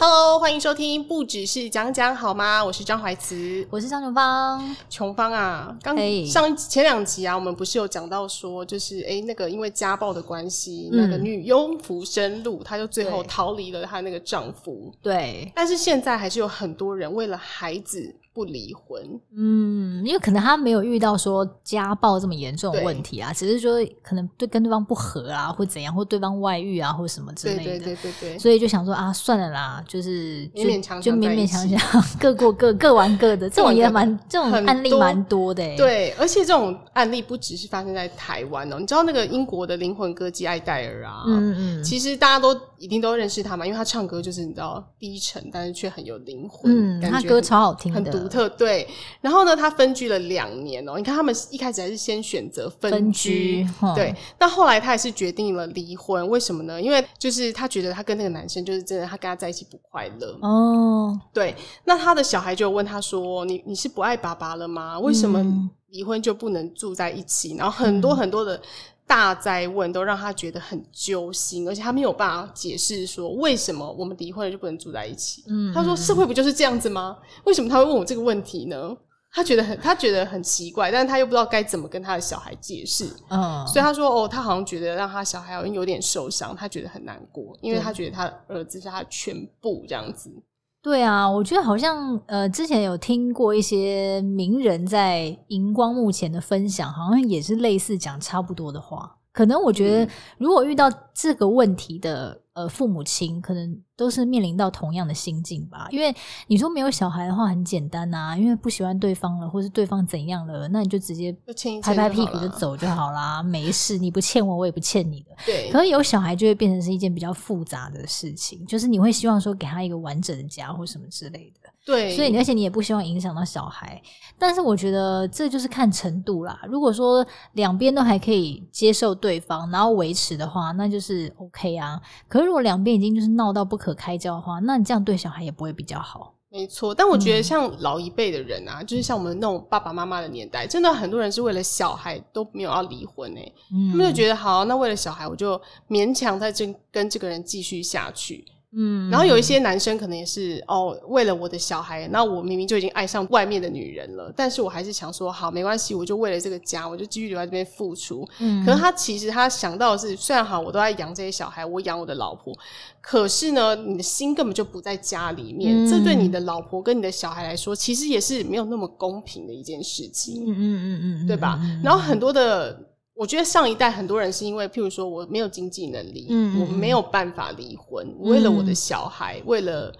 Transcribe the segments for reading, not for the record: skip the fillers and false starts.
Hello， 欢迎收听不只是讲讲好吗？我是张怀慈，我是张琼芳。琼芳啊，刚上前两集啊，我们不是有讲到说，就是那个因为家暴的关系，那个女佣浮生路，她就最后逃离了她那个丈夫。对，但是现在还是有很多人为了孩子不离婚。嗯，因为可能他没有遇到说家暴这么严重的问题啊，只是说可能对跟对方不合啊，或怎样，或对方外遇啊，或什么之类的。对对对对对。所以就想说啊，算了啦，就是勉勉强强各玩各的，这种也蛮这种案例蛮多的。对，而且这种案例不只是发生在台湾哦，你知道那个英国的灵魂歌姬艾戴尔啊，嗯嗯，其实大家都一定都认识他嘛，因为他唱歌就是你知道低沉，但是却很有灵魂，嗯，他歌超好听的，很独特。对，然后呢他分居了2年哦，你看他们一开始还是先选择分居，对，但后来他也是决定了离婚。为什么呢？因为就是他觉得他跟那个男生就是真的他跟他在一起不快乐哦。对，那他的小孩就问他说你是不爱爸爸了吗？为什么离婚就不能住在一起？然后很多很多的大灾问都让他觉得很揪心，而且他没有办法解释说为什么我们离婚了就不能住在一起。嗯，他说社会不就是这样子吗？为什么他会问我这个问题呢？他觉得很奇怪，但是他又不知道该怎么跟他的小孩解释。嗯，所以他说他好像觉得让他小孩好像有点受伤，他觉得很难过，因为他觉得他儿子是他全部这样子。对啊，我觉得好像之前有听过一些名人在荧光幕前的分享，好像也是类似讲差不多的话。可能我觉得如果遇到这个问题的父母亲，可能都是面临到同样的心境吧。因为你说没有小孩的话很简单啊，因为不喜欢对方了，或是对方怎样了，那你就直接拍拍屁股就走就好啦，没事，你不欠我，我也不欠你的。对。可是有小孩就会变成是一件比较复杂的事情，就是你会希望说给他一个完整的家或什么之类的。对，所以而且你也不希望影响到小孩，但是我觉得这就是看程度啦。如果说两边都还可以接受对方，然后维持的话，那就是 OK 啊。可是如果两边已经就是闹到不可开交的话，那你这样对小孩也不会比较好。没错，但我觉得像老一辈的人啊，就是像我们那种爸爸妈妈的年代，真的很多人是为了小孩都没有要离婚欸。嗯，他们就觉得好，那为了小孩我就勉强再跟这个人继续下去。嗯，然后有一些男生可能也是为了我的小孩，那我明明就已经爱上外面的女人了，但是我还是想说好没关系，我就为了这个家我就继续留在这边付出。嗯，可是他其实他想到的是，虽然好我都在养这些小孩，我养我的老婆，可是呢你的心根本就不在家里面。嗯，这对你的老婆跟你的小孩来说其实也是没有那么公平的一件事情。嗯嗯嗯嗯，对吧？然后很多的我觉得上一代很多人是因为譬如说我没有经济能力，我没有办法离婚，为了我的小孩，为了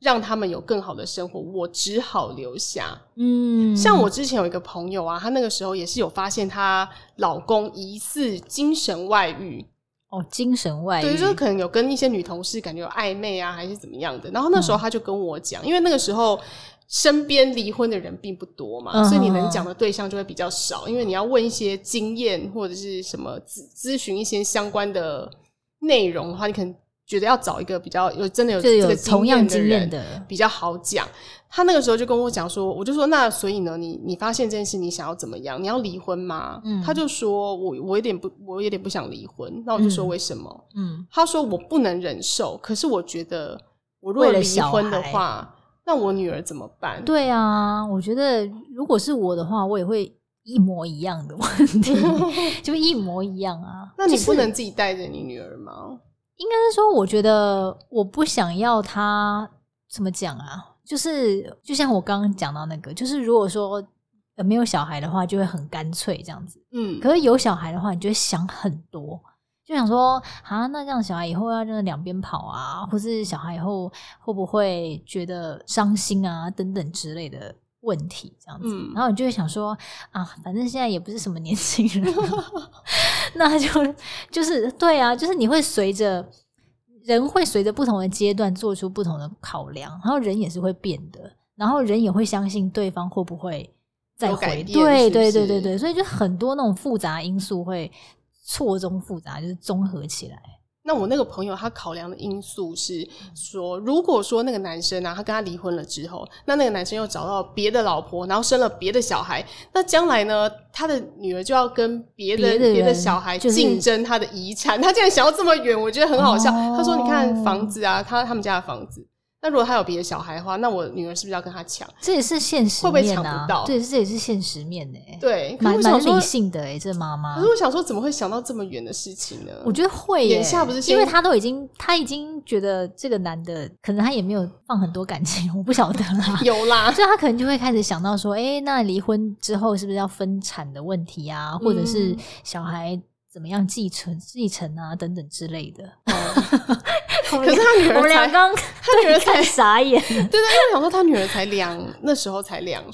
让他们有更好的生活，我只好留下。嗯，像我之前有一个朋友啊，她那个时候也是有发现她老公疑似精神外遇。哦，精神外遇，对，就是可能有跟一些女同事感觉有暧昧啊，还是怎么样的。然后那时候她就跟我讲，因为那个时候身边离婚的人并不多嘛，所以你能讲的对象就会比较少，因为你要问一些经验或者是什么咨询一些相关的内容的话，你可能觉得要找一个比较有真的有这个经验的人比较好讲。他那个时候就跟我讲说，我就说那所以呢你发现这件事你想要怎么样？你要离婚吗？嗯，他就说我有点不想离婚。那我就说为什么？嗯，他说我不能忍受，可是我觉得我如果离婚的话那我女儿怎么办？对啊，我觉得如果是我的话，我也会一模一样的问题，就一模一样啊。那你不能自己带着你女儿吗？应该是说，我觉得我不想要她怎么讲啊，就是就像我刚刚讲到那个，就是如果说没有小孩的话，就会很干脆这样子。嗯，可是有小孩的话，你就会想很多。就想说啊，那这样小孩以后要就是两边跑啊，或是小孩以后会不会觉得伤心啊等等之类的问题这样子。嗯，然后你就会想说啊，反正现在也不是什么年轻人那就是对啊，就是你会随着人会随着不同的阶段做出不同的考量，然后人也是会变的，然后人也会相信对方会不会再回。对对对对对，所以就很多那种复杂因素会错综复杂，就是综合起来。那我那个朋友他考量的因素是说，如果说那个男生啊他跟他离婚了之后，那个男生又找到别的老婆，然后生了别的小孩，那将来呢他的女儿就要跟别的小孩竞争他的遗产。他竟然想要这么远，我觉得很好笑。他说你看房子啊，他们家的房子，那如果他有别的小孩的话，那我女儿是不是要跟他抢？这也是现实面啊，会不会抢不到？对，这也是现实面的欸。对，蛮理性的欸，这妈妈。可是我想说，怎么会想到这么远的事情呢？我觉得会欸，眼下不是因为他已经觉得这个男的，可能他也没有放很多感情，我不晓得啦。有啦，所以他可能就会开始想到说，欸，那离婚之后是不是要分产的问题啊，或者是小孩怎么样继承啊等等之类的。可是他女儿才，他女儿才傻眼。对对，因为想说他女儿才那时候才两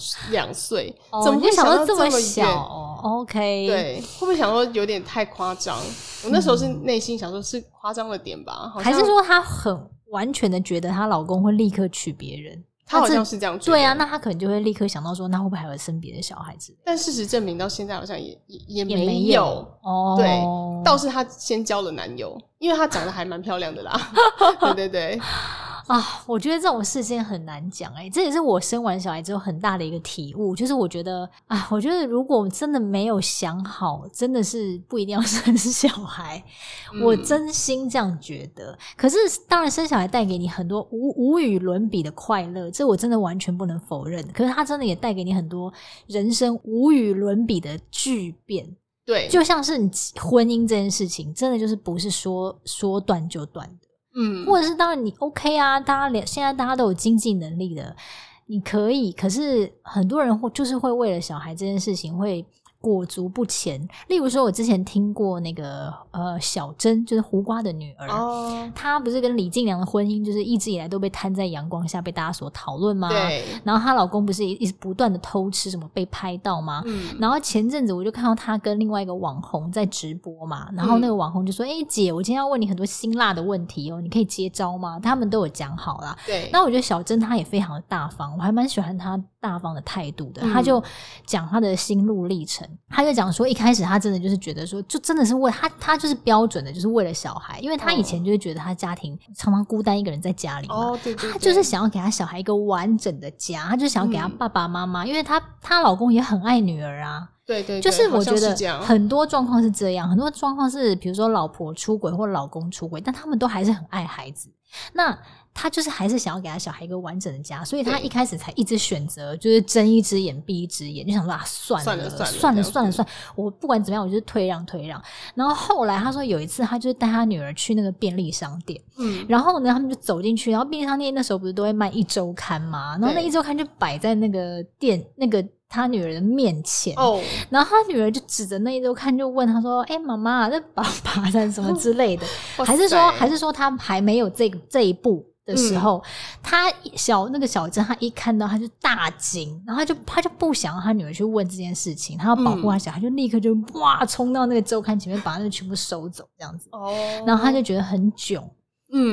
岁、哦，怎么会想到这么小，哦，OK， 对，会不会想说有点太夸张？我那时候是内心想说是夸张了点吧，好像，还是说他很完全的觉得她老公会立刻娶别人？他好像是这样觉得，对啊，那他可能就会立刻想到说，那会不会还会生别的小孩子？但事实证明到现在好像也没有哦，对，倒是他先交了男友，因为他长得还蛮漂亮的啦。对对对，啊，我觉得这种事情很难讲欸，这也是我生完小孩之后很大的一个体悟，就是我觉得啊，我觉得如果真的没有想好，真的是不一定要生小孩，我真心这样觉得。可是当然生小孩带给你很多无与伦比的快乐，这我真的完全不能否认，可是它真的也带给你很多人生无与伦比的巨变。对，就像是你婚姻这件事情真的就是不是说断就断的，或者是当然你 OK 啊，现在大家都有经济能力的，你可以，可是很多人就是会为了小孩这件事情会裹足不前。例如说我之前听过那个小珍，就是胡瓜的女儿，她不是跟李静良的婚姻就是一直以来都被摊在阳光下被大家所讨论吗？对。然后她老公不是一直不断的偷吃什么被拍到吗？然后前阵子我就看到她跟另外一个网红在直播嘛，然后那个网红就说，欸，姐，我今天要问你很多辛辣的问题哦，你可以接招吗？他们都有讲好啦。对。那我觉得小珍她也非常的大方，我还蛮喜欢她大方的态度的，她就讲她的心路历程。他就讲说一开始他真的就是觉得说就真的是为他就是标准的就是为了小孩，因为他以前就是觉得他家庭常常孤单一个人在家里嘛，对对对，他就是想要给他小孩一个完整的家，他就想要给他爸爸妈妈，因为他老公也很爱女儿啊，对对对，就是我觉得很多状况是这样，很多状况是比如说老婆出轨或老公出轨，但他们都还是很爱孩子，那他就是还是想要给他小孩一个完整的家，所以他一开始才一直选择就是睁一只眼闭一只眼，就想说啊，算了，我不管怎么样我就是退让。然后后来他说有一次他就是带他女儿去那个便利商店，然后呢他们就走进去，然后便利商店那时候不是都会卖一周刊吗？然后那一周刊就摆在那个店那个他女儿的面前，然后他女儿就指着那一周看，就问他说：“欸，妈妈，那爸爸在什么之类的？”还是说他还没有这一步的时候，他那个小珍，他一看到他就大惊，然后他就不想让他女儿去问这件事情，他要保护他小孩，就立刻就哇冲到那个周刊前面，把那个全部收走这样子。然后他就觉得很囧。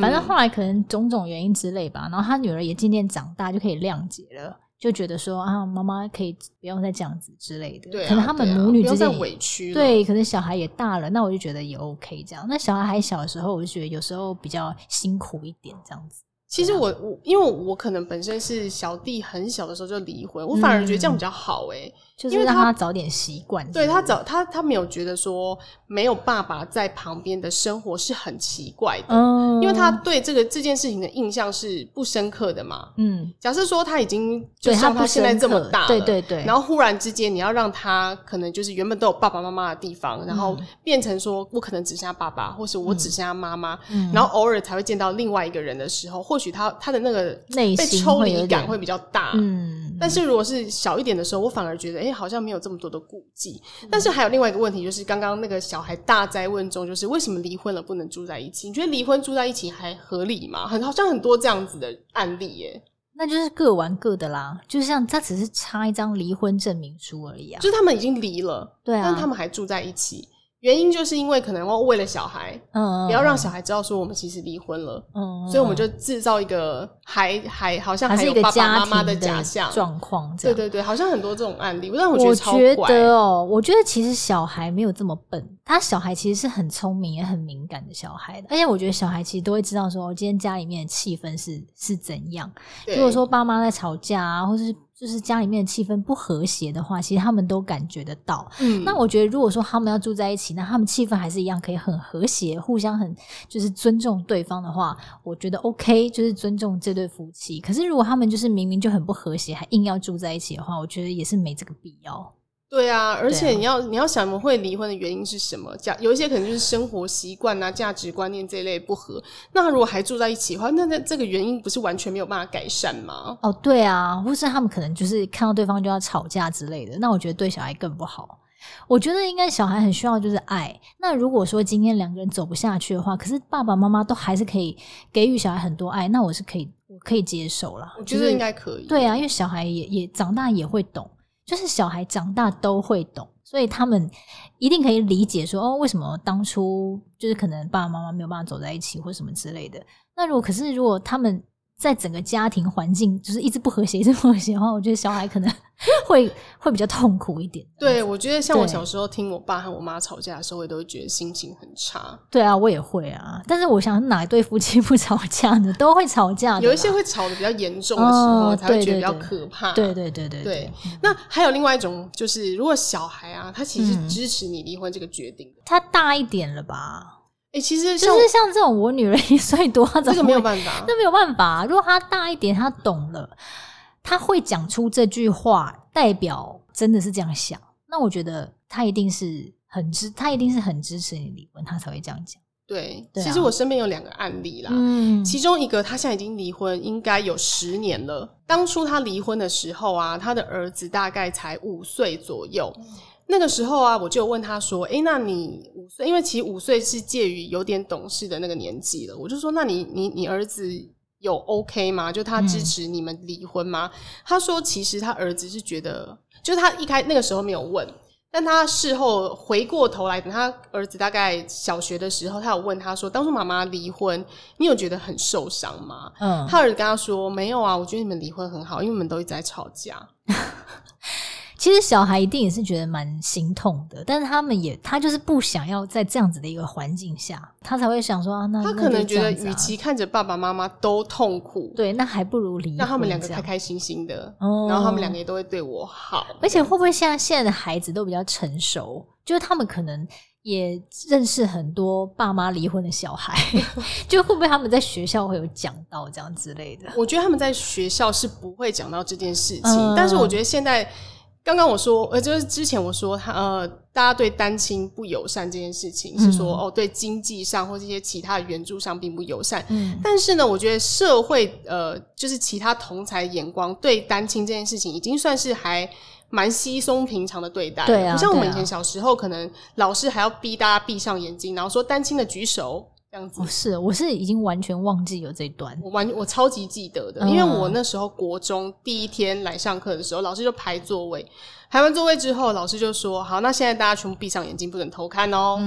反正后来可能种种原因之类吧，然后他女儿也渐渐长大，就可以谅解了。就觉得说啊，妈妈可以不用再这样子之类的，对啊，可能他们母女之间，啊，不用再委屈了，对，可能小孩也大了，那我就觉得也 OK 这样。那小孩还小的时候，我就觉得有时候比较辛苦一点这样子。其实我因为我可能本身是小弟很小的时候就离婚，我反而觉得这样比较好欸，就是让他早点习惯。对，他没有觉得说没有爸爸在旁边的生活是很奇怪的，因为他对这件事情的印象是不深刻的嘛。假设说他已经就像他现在这么大了，对，然后忽然之间你要让他可能就是原本都有爸爸妈妈的地方，然后变成说我可能只剩下爸爸，或是我只剩下妈妈，然后偶尔才会见到另外一个人的时候，或许他的那个被抽离感会比较大，但是如果是小一点的时候，我反而觉得欸，好像没有这么多的顾忌。但是还有另外一个问题，就是刚刚那个小孩大哉问中，就是为什么离婚了不能住在一起？你觉得离婚住在一起还合理吗？好像很多这样子的案例耶。那就是各玩各的啦，就像他只是插一张离婚证明书而已啊，就是他们已经离了，对啊，但他们还住在一起。原因就是因为可能为了小孩，不要让小孩知道说我们其实离婚了，所以我们就制造一个还好像还有爸爸妈妈的假象状况。对对对，好像很多这种案例，但我觉得超怪。我觉得其实小孩没有这么笨，他小孩其实是很聪明也很敏感的小孩的，而且我觉得小孩其实都会知道说今天家里面的气氛是怎样。如果说爸妈在吵架啊，或是就是家里面的气氛不和谐的话，其实他们都感觉得到。嗯，那我觉得如果说他们要住在一起，那他们气氛还是一样可以很和谐，互相很就是尊重对方的话，我觉得 OK， 就是尊重这对夫妻。可是如果他们就是明明就很不和谐，还硬要住在一起的话，我觉得也是没这个必要。对啊，而且你要想你们会离婚的原因是什么？有一些可能就是生活习惯啊、价值观念这一类不合。那如果还住在一起的话，那这个原因不是完全没有办法改善吗？哦，对啊，或是他们可能就是看到对方就要吵架之类的，那我觉得对小孩更不好。我觉得应该小孩很需要就是爱。那如果说今天两个人走不下去的话，可是爸爸妈妈都还是可以给予小孩很多爱，那我可以接受啦。我觉得应该可以。就是，对啊，因为小孩也长大也会懂。就是小孩长大都会懂，所以他们一定可以理解说，哦，为什么当初就是可能爸爸妈妈没有办法走在一起或什么之类的。那如果他们在整个家庭环境就是一直不和谐的话，我觉得小孩可能会比较痛苦一点。对，我觉得像我小时候听我爸和我妈吵架的时候，我都会觉得心情很差。对啊，我也会啊，但是我想哪一对夫妻不吵架呢？都会吵架的，有一些会吵得比较严重的时候，才会觉得比较可怕。对。那还有另外一种，就是如果小孩啊，他其实支持你离婚这个决定，他大一点了吧？欸，其实就是像这种我女儿1岁多，这个没有办法，这没有办法。如果她大一点，她懂了，她会讲出这句话，代表真的是这样想。那我觉得她一定是很支持你离婚，她才会这样讲。对，其实我身边有2个案例啦，其中一个他现在已经离婚应该有10年了。当初他离婚的时候啊，他的儿子大概才5岁左右。那个时候啊，我就问他说，那你5岁，因为其实5岁是介于有点懂事的那个年纪了，我就说，那你儿子有 OK 吗？就他支持你们离婚吗？他说其实他儿子是觉得，就是他那个时候没有问，但他事后回过头来，等他儿子大概小学的时候，他有问他说，当初妈妈离婚你有觉得很受伤吗？他儿子跟他说，没有啊，我觉得你们离婚很好，因为你们都一直在吵架。其实小孩一定也是觉得蛮心痛的，但是他就是不想要在这样子的一个环境下，他才会想说，那他可能觉得与其看着爸爸妈妈都痛苦，对，那还不如离婚，让他们2个开开心心的，然后他们2个也都会对我好。而且会不会像现在的孩子都比较成熟，就是他们可能也认识很多爸妈离婚的小孩，就会不会他们在学校会有讲到这样之类的？我觉得他们在学校是不会讲到这件事情，但是我觉得现在刚刚我说，就是之前我说大家对单亲不友善这件事情，是说对经济上或这些其他的援助上并不友善。但是呢，我觉得社会就是其他同侪眼光对单亲这件事情已经算是还蛮稀松平常的对待。对啊，不像我们以前小时候，可能老师还要逼大家闭上眼睛，然后说单亲的举手。这样子，我是已经完全忘记有这一段，我超级记得的，因为我那时候国中第1天来上课的时候，老师就排座位，排完座位之后，老师就说，好，那现在大家全部闭上眼睛，不准偷看哦。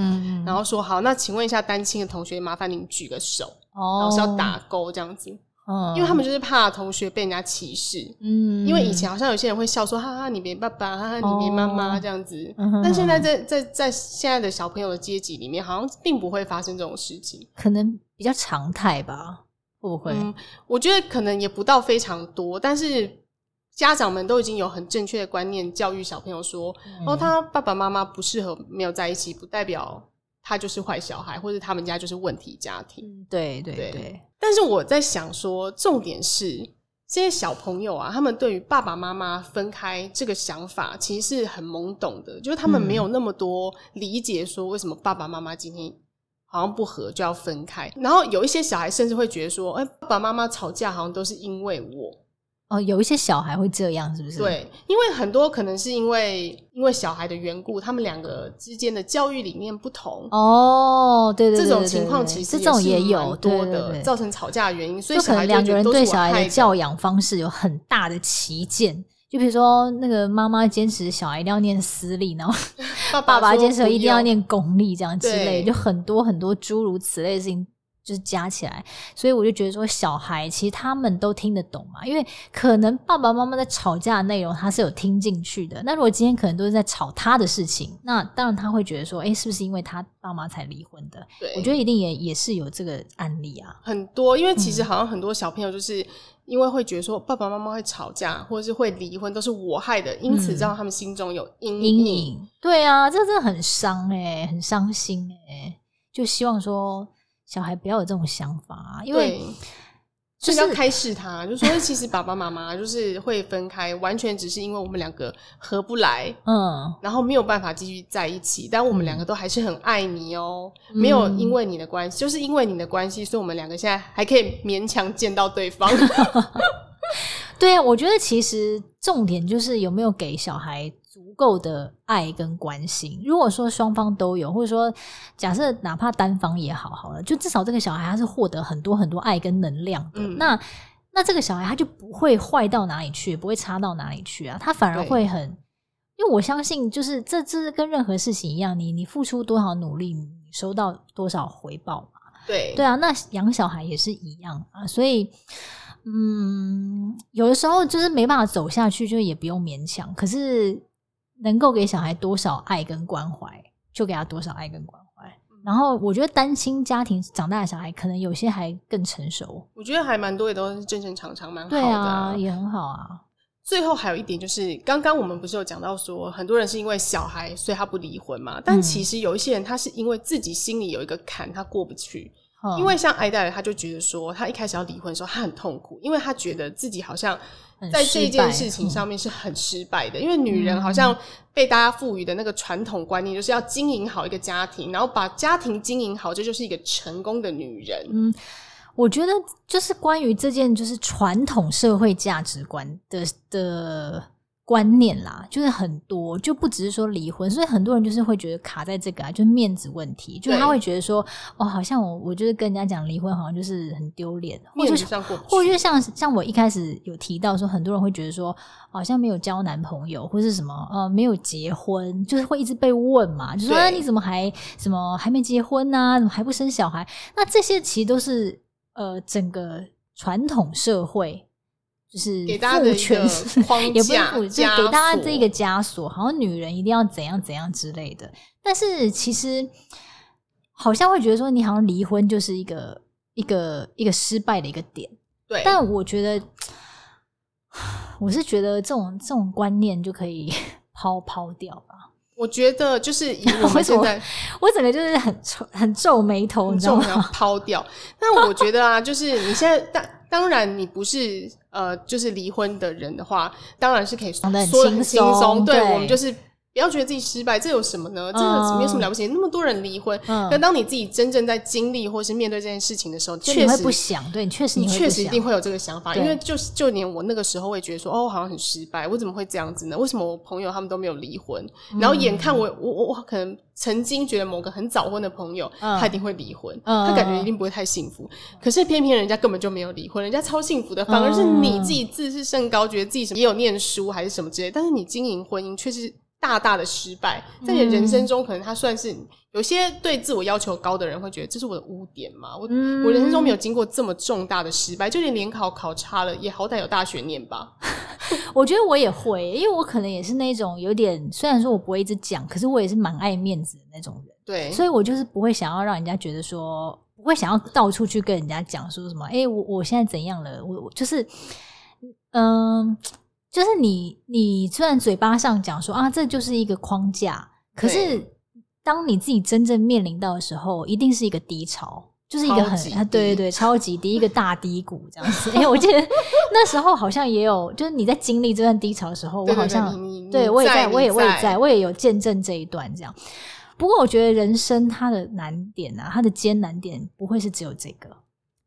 然后说，好，那请问一下单亲的同学，麻烦您举个手。老师要打勾这样子。因为他们就是怕同学被人家歧视，因为以前好像有些人会笑说，哈哈你没爸爸，哈哈你没妈妈这样子，但现在在现在的小朋友的阶级里面，好像并不会发生这种事情，可能比较常态吧，会不会？我觉得可能也不到非常多，但是家长们都已经有很正确的观念教育小朋友说，他爸爸妈妈不适合没有在一起，不代表他就是坏小孩，或者他们家就是问题家庭。对。但是我在想说，重点是这些小朋友啊，他们对于爸爸妈妈分开这个想法其实是很懵懂的，就是他们没有那么多理解说为什么爸爸妈妈今天好像不合就要分开。然后有一些小孩甚至会觉得说，爸爸妈妈吵架好像都是因为我。有一些小孩会这样，是不是？对，因为很多可能是因为小孩的缘故，他们2个之间的教育理念不同。对，这种情况其实也是蛮多的，造成吵架的原因。所以小孩就可能2个人对小孩的教养方式有很大的歧见。就比如说，那个妈妈坚持小孩一定要念私立，然后爸爸坚持一定要念公立，这样之类，就很多很多诸如此类的事情就是加起来，所以我就觉得说小孩其实他们都听得懂嘛，因为可能爸爸妈妈在吵架的内容他是有听进去的，那如果今天可能都是在吵他的事情，那当然他会觉得说是不是因为他爸妈才离婚的，对，我觉得一定也是有这个案例啊，很多，因为其实好像很多小朋友就是因为会觉得说爸爸妈妈会吵架或者是会离婚都是我害的，因此让他们心中有阴影。对啊，这真的很伤欸，很伤心欸，就希望说小孩不要有这种想法啊，因为就是要开示他，就说其实爸爸妈妈就是会分开完全只是因为我们两个合不来，嗯，然后没有办法继续在一起，但我们两个都还是很爱你哦，没有因为你的关系，就是因为你的关系所以我们两个现在还可以勉强见到对方。对啊，我觉得其实重点就是有没有给小孩足够的爱跟关心，如果说双方都有，或者说假设哪怕单方也好了，就至少这个小孩他是获得很多很多爱跟能量的，那这个小孩他就不会坏到哪里去，不会差到哪里去啊，他反而会很，因为我相信就是这跟任何事情一样，你付出多少努力你收到多少回报嘛，对啊，那养小孩也是一样啊，所以有的时候就是没办法走下去就也不用勉强，可是能够给小孩多少爱跟关怀就给他多少爱跟关怀，然后我觉得单亲家庭长大的小孩可能有些还更成熟，我觉得还蛮多也都是正正常常蛮好的啊，也很好啊。最后还有一点就是刚刚我们不是有讲到说很多人是因为小孩所以他不离婚嘛，但其实有一些人他是因为自己心里有一个坎他过不去，因为像艾戴尔他就觉得说他一开始要离婚的时候他很痛苦，因为他觉得自己好像在这件事情上面是很失败的，因为女人好像被大家赋予的那个传统观念就是要经营好一个家庭，然后把家庭经营好，这就是一个成功的女人。我觉得就是关于这件就是传统社会价值观的观念啦，就是很多就不只是说离婚，所以很多人就是会觉得卡在这个啊，就是面子问题，就是他会觉得说哦，好像我就是跟人家讲离婚好像就是很丢脸，面子上过不去，或者就像我一开始有提到说很多人会觉得说好像没有交男朋友或是什么没有结婚，就是会一直被问嘛，就说啊你怎么还什么还没结婚啊，怎么还不生小孩，那这些其实都是整个传统社会就是给大家的一个框架，也不是就是给大家这一个枷锁，好像女人一定要怎样怎样之类的。但是其实好像会觉得说，你好像离婚就是一个失败的一个点。对，但我觉得，我是觉得这种观念就可以抛掉吧。我觉得就是以我们现在我整个就是很皱眉头，你知道吗？抛掉。那我觉得啊，就是你现在当然你不是就是离婚的人的话，当然是可以说得很轻松，对，我们就是不要觉得自己失败，这有什么呢？这没有什么了不起，那么多人离婚，但当你自己真正在经历或是面对这件事情的时候，确实不想，对，你确实一定会有这个想法，因为就连我那个时候会觉得说，哦，好像很失败，我怎么会这样子呢？为什么我朋友他们都没有离婚？然后眼看我可能曾经觉得某个很早婚的朋友，他一定会离婚，他感觉一定不会太幸福，可是偏偏人家根本就没有离婚，人家超幸福的，反而是你自己自视甚高，觉得自己什么也有念书还是什么之类，但是你经营婚姻却是大大的失败，在你人生中可能他算是有些对自我要求高的人会觉得这是我的污点嘛，我人生中没有经过这么重大的失败，就连联考考差了也好歹有大学念吧。我觉得我也会，因为我可能也是那种有点，虽然说我不会一直讲，可是我也是蛮爱面子的那种人，对，所以我就是不会想要让人家觉得说，不会想要到处去跟人家讲说什么我现在怎样了，我就是就是你虽然嘴巴上讲说啊，这就是一个框架，可是当你自己真正面临到的时候，一定是一个低潮，就是一个很对超级低一个大低谷这样子。我记得那时候好像也有，就是你在经历这段低潮的时候，我好像我也有见证这一段这样。不过我觉得人生它的难点啊，它的艰难点不会是只有这个。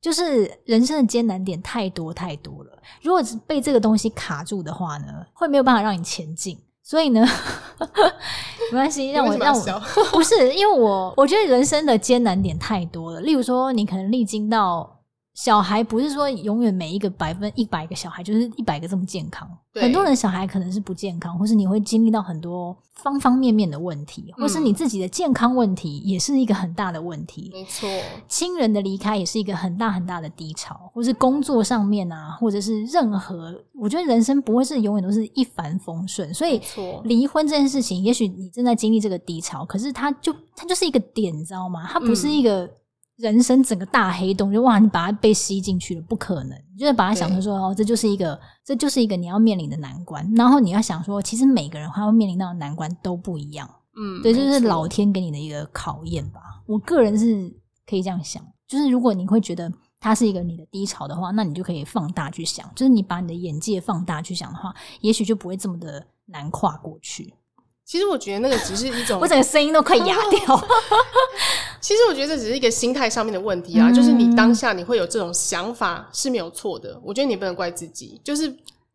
就是人生的艰难点太多太多了，如果被这个东西卡住的话呢，会没有办法让你前进，所以呢没关系，让我不是因为我觉得人生的艰难点太多了，例如说你可能历经到小孩不是说永远每一个100%个小孩就是100个这么健康，很多人小孩可能是不健康，或是你会经历到很多方方面面的问题，或是你自己的健康问题也是一个很大的问题，没错，亲人的离开也是一个很大很大的低潮，或是工作上面啊，或者是任何，我觉得人生不会是永远都是一帆风顺，所以离婚这件事情，也许你正在经历这个低潮，可是它就是一个点，你知道吗？它不是一个人生整个大黑洞，就哇你把它被吸进去了，不可能，你就是把它想成说哦，这就是一个你要面临的难关，然后你要想说其实每个人他会面临到的难关都不一样，对，就是老天给你的一个考验吧，我个人是可以这样想，就是如果你会觉得它是一个你的低潮的话，那你就可以放大去想，就是你把你的眼界放大去想的话，也许就不会这么的难跨过去。其实我觉得那个只是一种我整个声音都快哑掉其实我觉得这只是一个心态上面的问题啊，就是你当下你会有这种想法是没有错的，我觉得你不能怪自己，就是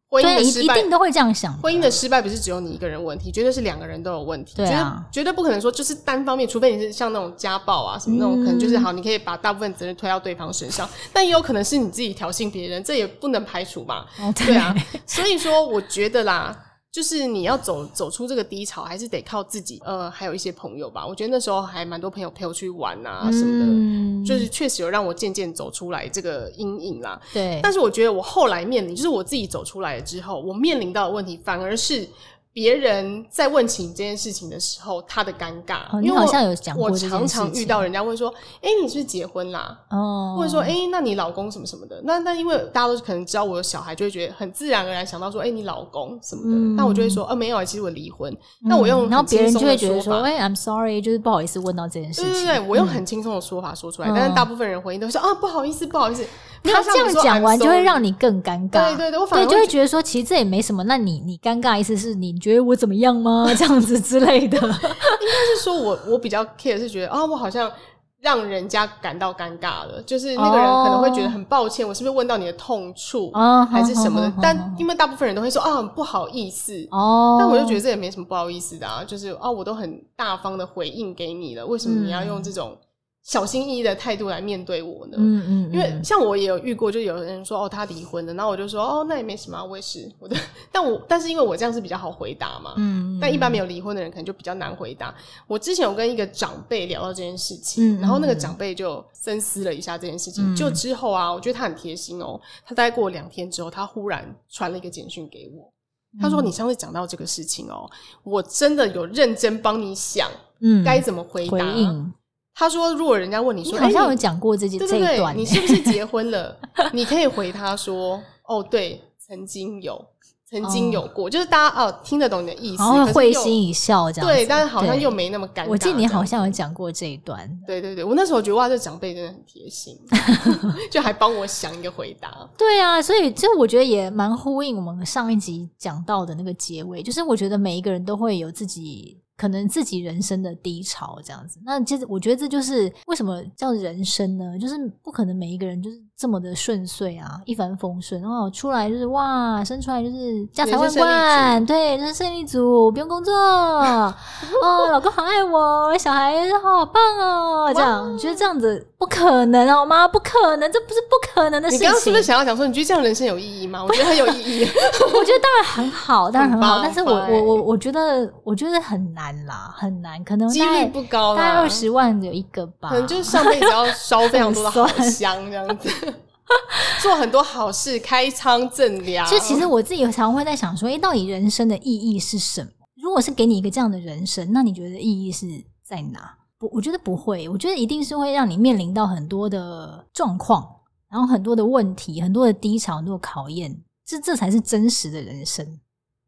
婚姻的失败一定都会这样想，婚姻的失败不是只有你一个人问题，绝对是两个人都有问题，对啊，绝对不可能说就是单方面，除非你是像那种家暴啊什么那种，可能就是好你可以把大部分责任推到对方身上，但也有可能是你自己挑衅别人，这也不能排除嘛，对啊，所以说我觉得啦，就是你要走出这个低潮还是得靠自己，还有一些朋友吧，我觉得那时候还蛮多朋友陪我去玩啊什么的，就是确实有让我渐渐走出来这个阴影啦，对，但是我觉得我后来面临，就是我自己走出来了之后，我面临到的问题反而是别人在问起这件事情的时候他的尴尬，因为我好像有讲过，我常常遇到人家会说你是不是结婚啦，或者说那你老公什么什么的，那因为大家都可能知道我有小孩，就会觉得很自然而然想到说你老公什么的，那我就会说没有，其实我离婚，那我用很轻松的说法，然后别人就会觉得说I'm sorry， 就是不好意思问到这件事情，对，我用很轻松的说法说出来，但是大部分人回应都说不好意思不好意思，他这样讲完就会让你更尴尬，对，我反而就会觉得说其实这也没什么，那你尴尬意思是你觉得我怎么样吗这样子之类的应该是说我比较 care 是觉得我好像让人家感到尴尬了，就是那个人可能会觉得很抱歉，我是不是问到你的痛处还是什么的，但因为大部分人都会说不好意思，但我就觉得这也没什么不好意思的啊，就是我都很大方的回应给你了，为什么你要用这种小心翼翼的态度来面对我呢？因为像我也有遇过，就有人说他离婚了，然后我就说那也没什么，我也是我的，但是因为我这样是比较好回答嘛，但一般没有离婚的人可能就比较难回答。我之前有跟一个长辈聊到这件事情，然后那个长辈就深思了一下这件事情，就之后啊，我觉得他很贴心哦，他大概过2天之后，他忽然传了一个简讯给我，他说你上次讲到这个事情哦，我真的有认真帮你想该怎么回答，回应他说如果人家问你说你好像有讲过这一段，你是不是结婚了你可以回他说对，曾经有过，就是大家听得懂你的意思，然后会心一笑这样子，对，但是好像又没那么尴尬，我记得你好像有讲过这一段，对，我那时候觉得哇这长辈真的很贴心就还帮我想一个回答，对啊，所以这我觉得也蛮呼应我们上一集讲到的那个结尾，就是我觉得每一个人都会有自己人生的低潮这样子，那其实我觉得这就是为什么叫人生呢，就是不可能每一个人就是这么的顺遂啊，一帆风顺，然后出来就是哇生出来就是家财万贯，对，就是胜利组，不用工作老公好爱我，小孩好棒这样，觉得这样子不可能好吗？不可能，这不是不可能的事情。你刚刚是不是想要讲说你觉得这样人生有意义吗？我觉得很有意义我觉得当然很好，但是我觉得很难啦，很难，可能几率不高啦，大概20万有一个吧，可能就是上辈子要烧非常多的好香这样子做很多好事，开仓正粮。就其实我自己常会在想说到底人生的意义是什么，如果是给你一个这样的人生，那你觉得意义是在哪？我觉得不会，我觉得一定是会让你面临到很多的状况，然后很多的问题，很多的低潮，很多的考验，这才是真实的人生。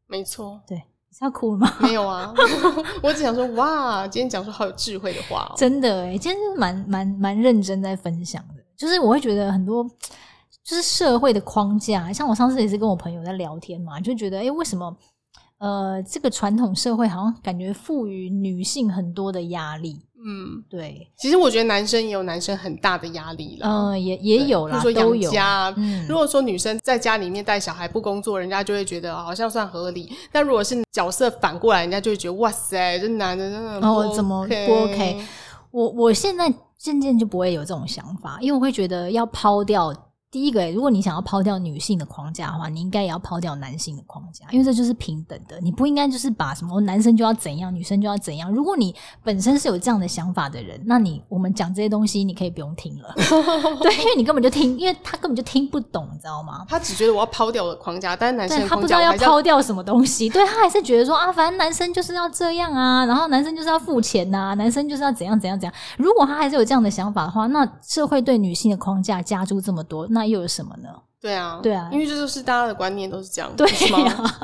没错，对。你是要哭了吗？没有啊我只想说哇今天讲说好有智慧的话真的耶，今天是蛮认真在分享的，就是我会觉得很多就是社会的框架，像我上次也是跟我朋友在聊天嘛，就觉得为什么这个传统社会好像感觉赋予女性很多的压力，对，其实我觉得男生也有男生很大的压力啦，也有啦，比如说养家如果说女生在家里面带小孩不工作，人家就会觉得好像算合理，但如果是角色反过来，人家就会觉得哇塞这男的真的不 OK， 怎么不 OK。 我现在渐渐就不会有这种想法，因为我会觉得要抛掉第一个、如果你想要抛掉女性的框架的话，你应该也要抛掉男性的框架，因为这就是平等的，你不应该就是把什么男生就要怎样女生就要怎样，如果你本身是有这样的想法的人，那我们讲这些东西你可以不用听了对，因为你根本就听，因为他根本就听不懂，你知道吗？他只觉得我要抛掉我的框架，但是男生的框架他不知道要抛掉什么东西，对，他还是觉得说啊，反正男生就是要这样啊，然后男生就是要付钱啊，男生就是要怎样怎样怎样，如果他还是有这样的想法的话，那社会对女性的框架加注这么多，那又有什么呢？对啊，对啊，因为这就是大家的观念都是这样，对啊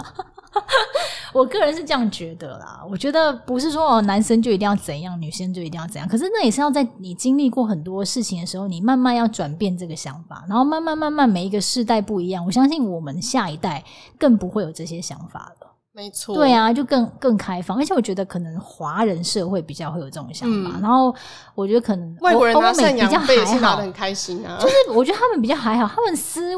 我个人是这样觉得啦，我觉得不是说、男生就一定要怎样，女生就一定要怎样，可是那也是要在你经历过很多事情的时候，你慢慢要转变这个想法，然后慢慢慢慢每一个世代不一样，我相信我们下一代更不会有这些想法了。没错，对啊，就更开放，而且我觉得可能华人社会比较会有这种想法，然后我觉得可能外国人拿赡养费也是拿得很开心啊，就是我觉得他们比较还好，他们思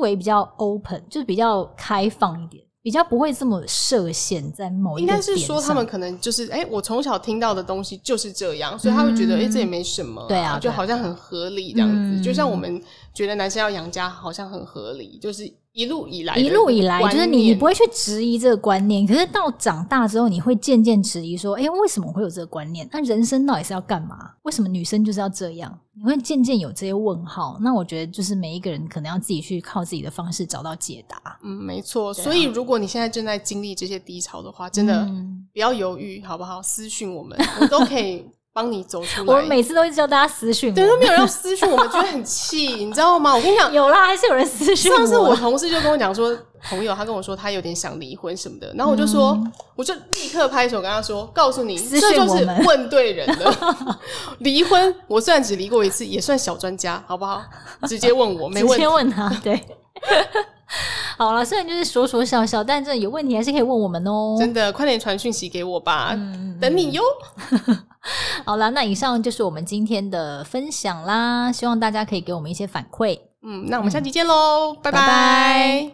维比较 open， 就是比较开放一点，比较不会这么设限在某一个点上。应该是说他们可能就是我从小听到的东西就是这样，所以他会觉得这也没什么啊，对啊，就好像很合理这样子，就像我们觉得男生要养家好像很合理，就是一路以来就是你不会去质疑这个观念，可是到长大之后你会渐渐质疑说为什么我会有这个观念，那人生到底是要干嘛，为什么女生就是要这样，你会渐渐有这些问号，那我觉得就是每一个人可能要自己去靠自己的方式找到解答。没错，啊，所以如果你现在正在经历这些低潮的话，真的不要犹豫好不好，私讯我们我都可以帮你走出来。我每次都一直叫大家私讯我，对，都没有人要私讯我们觉得很气你知道吗？我跟你讲有啦，还是有人私讯我。上次我同事就跟我讲说朋友他跟我说他有点想离婚什么的，然后我就说我就立刻拍手跟他说，告诉你这就是问对人了离婚我虽然只离过一次也算小专家好不好，直接问我没问题，直接问他，对好啦，虽然就是说说笑笑，但这有问题还是可以问我们哦，真的快点传讯息给我吧，等你哟好啦，那以上就是我们今天的分享啦，希望大家可以给我们一些反馈，那我们下期见咯，拜拜。